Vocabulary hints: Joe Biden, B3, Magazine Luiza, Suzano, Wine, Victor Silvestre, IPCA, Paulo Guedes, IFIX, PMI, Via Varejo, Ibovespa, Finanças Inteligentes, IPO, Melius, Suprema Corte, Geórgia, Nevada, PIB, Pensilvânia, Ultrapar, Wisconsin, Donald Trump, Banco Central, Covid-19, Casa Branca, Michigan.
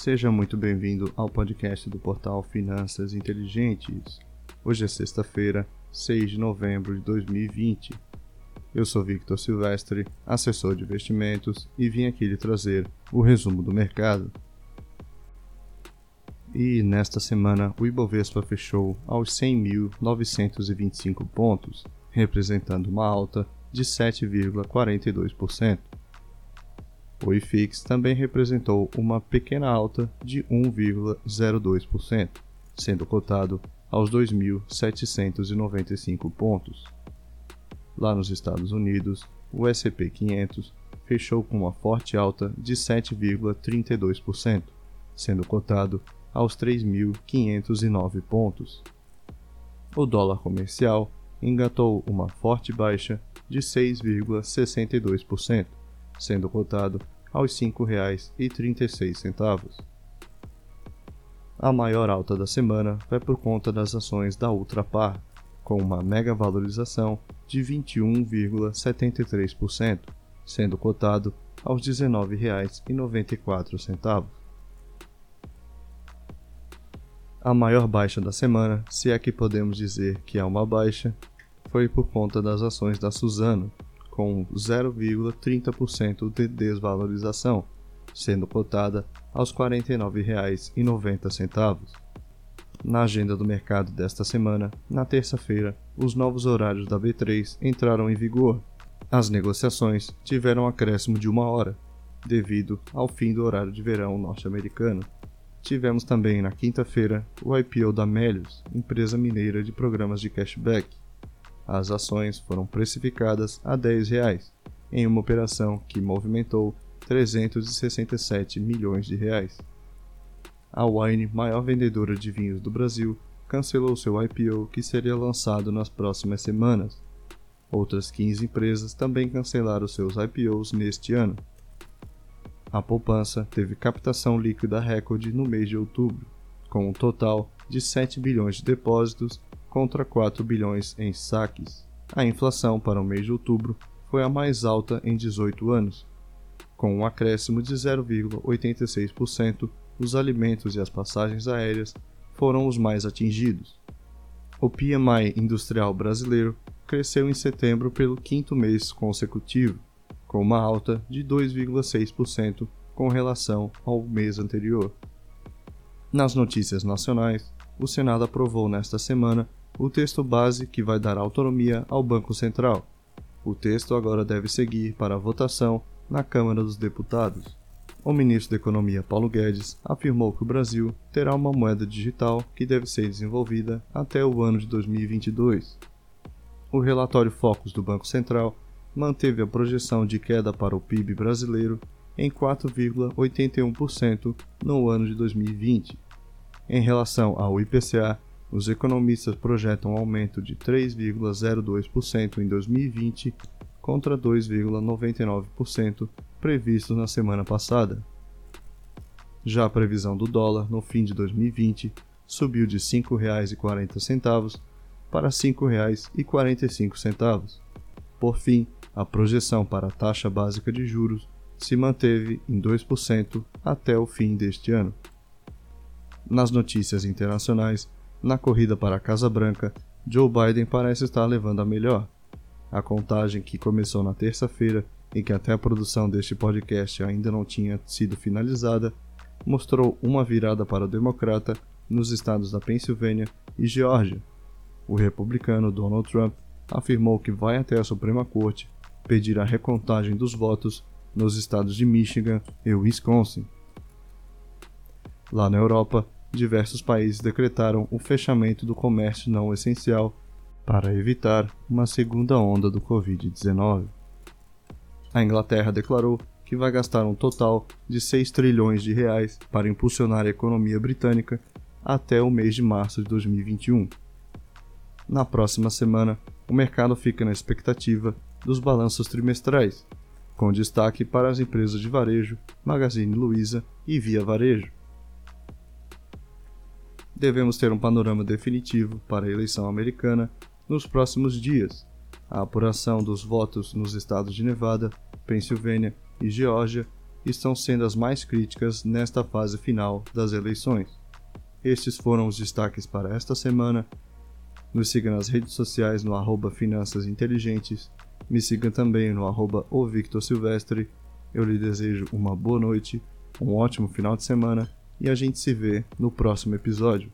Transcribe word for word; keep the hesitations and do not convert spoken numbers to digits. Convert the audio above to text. Seja muito bem-vindo ao podcast do portal Finanças Inteligentes. Hoje é sexta-feira, seis de novembro de dois mil e vinte. Eu sou Victor Silvestre, assessor de investimentos, e vim aqui lhe trazer o resumo do mercado. E nesta semana, o Ibovespa fechou aos cem mil novecentos e vinte e cinco pontos, representando uma alta de sete vírgula quarenta e dois por cento. O I F I X também representou uma pequena alta de um vírgula zero dois por cento, sendo cotado aos dois mil setecentos e noventa e cinco pontos. Lá nos Estados Unidos, o S e P quinhentos fechou com uma forte alta de sete vírgula trinta e dois por cento, sendo cotado aos três mil quinhentos e nove pontos. O dólar comercial engatou uma forte baixa de seis vírgula sessenta e dois por cento, sendo cotado aos cinco reais e trinta e seis centavos. A maior alta da semana vai por conta das ações da Ultrapar, com uma mega valorização de vinte e um vírgula setenta e três por cento, sendo cotado aos dezenove reais e noventa e quatro centavos. A maior baixa da semana, se é que podemos dizer que é uma baixa, foi por conta das ações da Suzano, com zero vírgula trinta por cento de desvalorização, sendo cotada aos quarenta e nove reais e noventa centavos. Na agenda do mercado desta semana, na terça-feira, os novos horários da B três entraram em vigor. As negociações tiveram um acréscimo de uma hora, devido ao fim do horário de verão norte-americano. Tivemos também na quinta-feira o I P O da Melius, empresa mineira de programas de cashback. As ações foram precificadas a dez reais, em uma operação que movimentou trezentos e sessenta e sete milhões de reais. A Wine, maior vendedora de vinhos do Brasil, cancelou seu I P O, que seria lançado nas próximas semanas. Outras quinze empresas também cancelaram seus I P Os neste ano. A poupança teve captação líquida recorde no mês de outubro, com um total de sete bilhões de depósitos contra quatro bilhões em saques. A inflação para o mês de outubro foi a mais alta em dezoito anos. Com um acréscimo de zero vírgula oitenta e seis por cento, os alimentos e as passagens aéreas foram os mais atingidos. O P M I industrial brasileiro cresceu em setembro pelo quinto mês consecutivo, com uma alta de dois vírgula seis por cento com relação ao mês anterior. Nas notícias nacionais, o Senado aprovou nesta semana o texto base que vai dar autonomia ao Banco Central. O texto agora deve seguir para a votação na Câmara dos Deputados. O ministro da Economia, Paulo Guedes, afirmou que o Brasil terá uma moeda digital que deve ser desenvolvida até o ano de dois mil e vinte e dois. O relatório Focus do Banco Central manteve a projeção de queda para o P I B brasileiro em quatro vírgula oitenta e um por cento no ano de dois mil e vinte. Em relação ao I P C A, os economistas projetam um aumento de três vírgula zero dois por cento em dois mil e vinte contra dois vírgula noventa e nove por cento previsto na semana passada. Já a previsão do dólar no fim de dois mil e vinte subiu de cinco reais e quarenta centavos para cinco reais e quarenta e cinco centavos. Por fim, a projeção para a taxa básica de juros se manteve em dois por cento até o fim deste ano. Nas notícias internacionais, na corrida para a Casa Branca, Joe Biden parece estar levando a melhor. A contagem, que começou na terça-feira e que até a produção deste podcast ainda não tinha sido finalizada, mostrou uma virada para o democrata nos estados da Pensilvânia e Geórgia. O republicano Donald Trump afirmou que vai até a Suprema Corte pedir a recontagem dos votos nos estados de Michigan e Wisconsin. Lá na Europa, diversos países decretaram o fechamento do comércio não essencial para evitar uma segunda onda do covid dezenove. A Inglaterra declarou que vai gastar um total de seis trilhões de reais para impulsionar a economia britânica até o mês de março de dois mil e vinte e um. Na próxima semana, o mercado fica na expectativa dos balanços trimestrais, com destaque para as empresas de varejo, Magazine Luiza e Via Varejo. Devemos ter um panorama definitivo para a eleição americana nos próximos dias. A apuração dos votos nos estados de Nevada, Pensilvânia e Geórgia estão sendo as mais críticas nesta fase final das eleições. Estes foram os destaques para esta semana. Nos siga nas redes sociais no arroba Finanças Inteligentes. Me siga também no arroba o Victor Silvestre. Eu lhe desejo uma boa noite, um ótimo final de semana e a gente se vê no próximo episódio.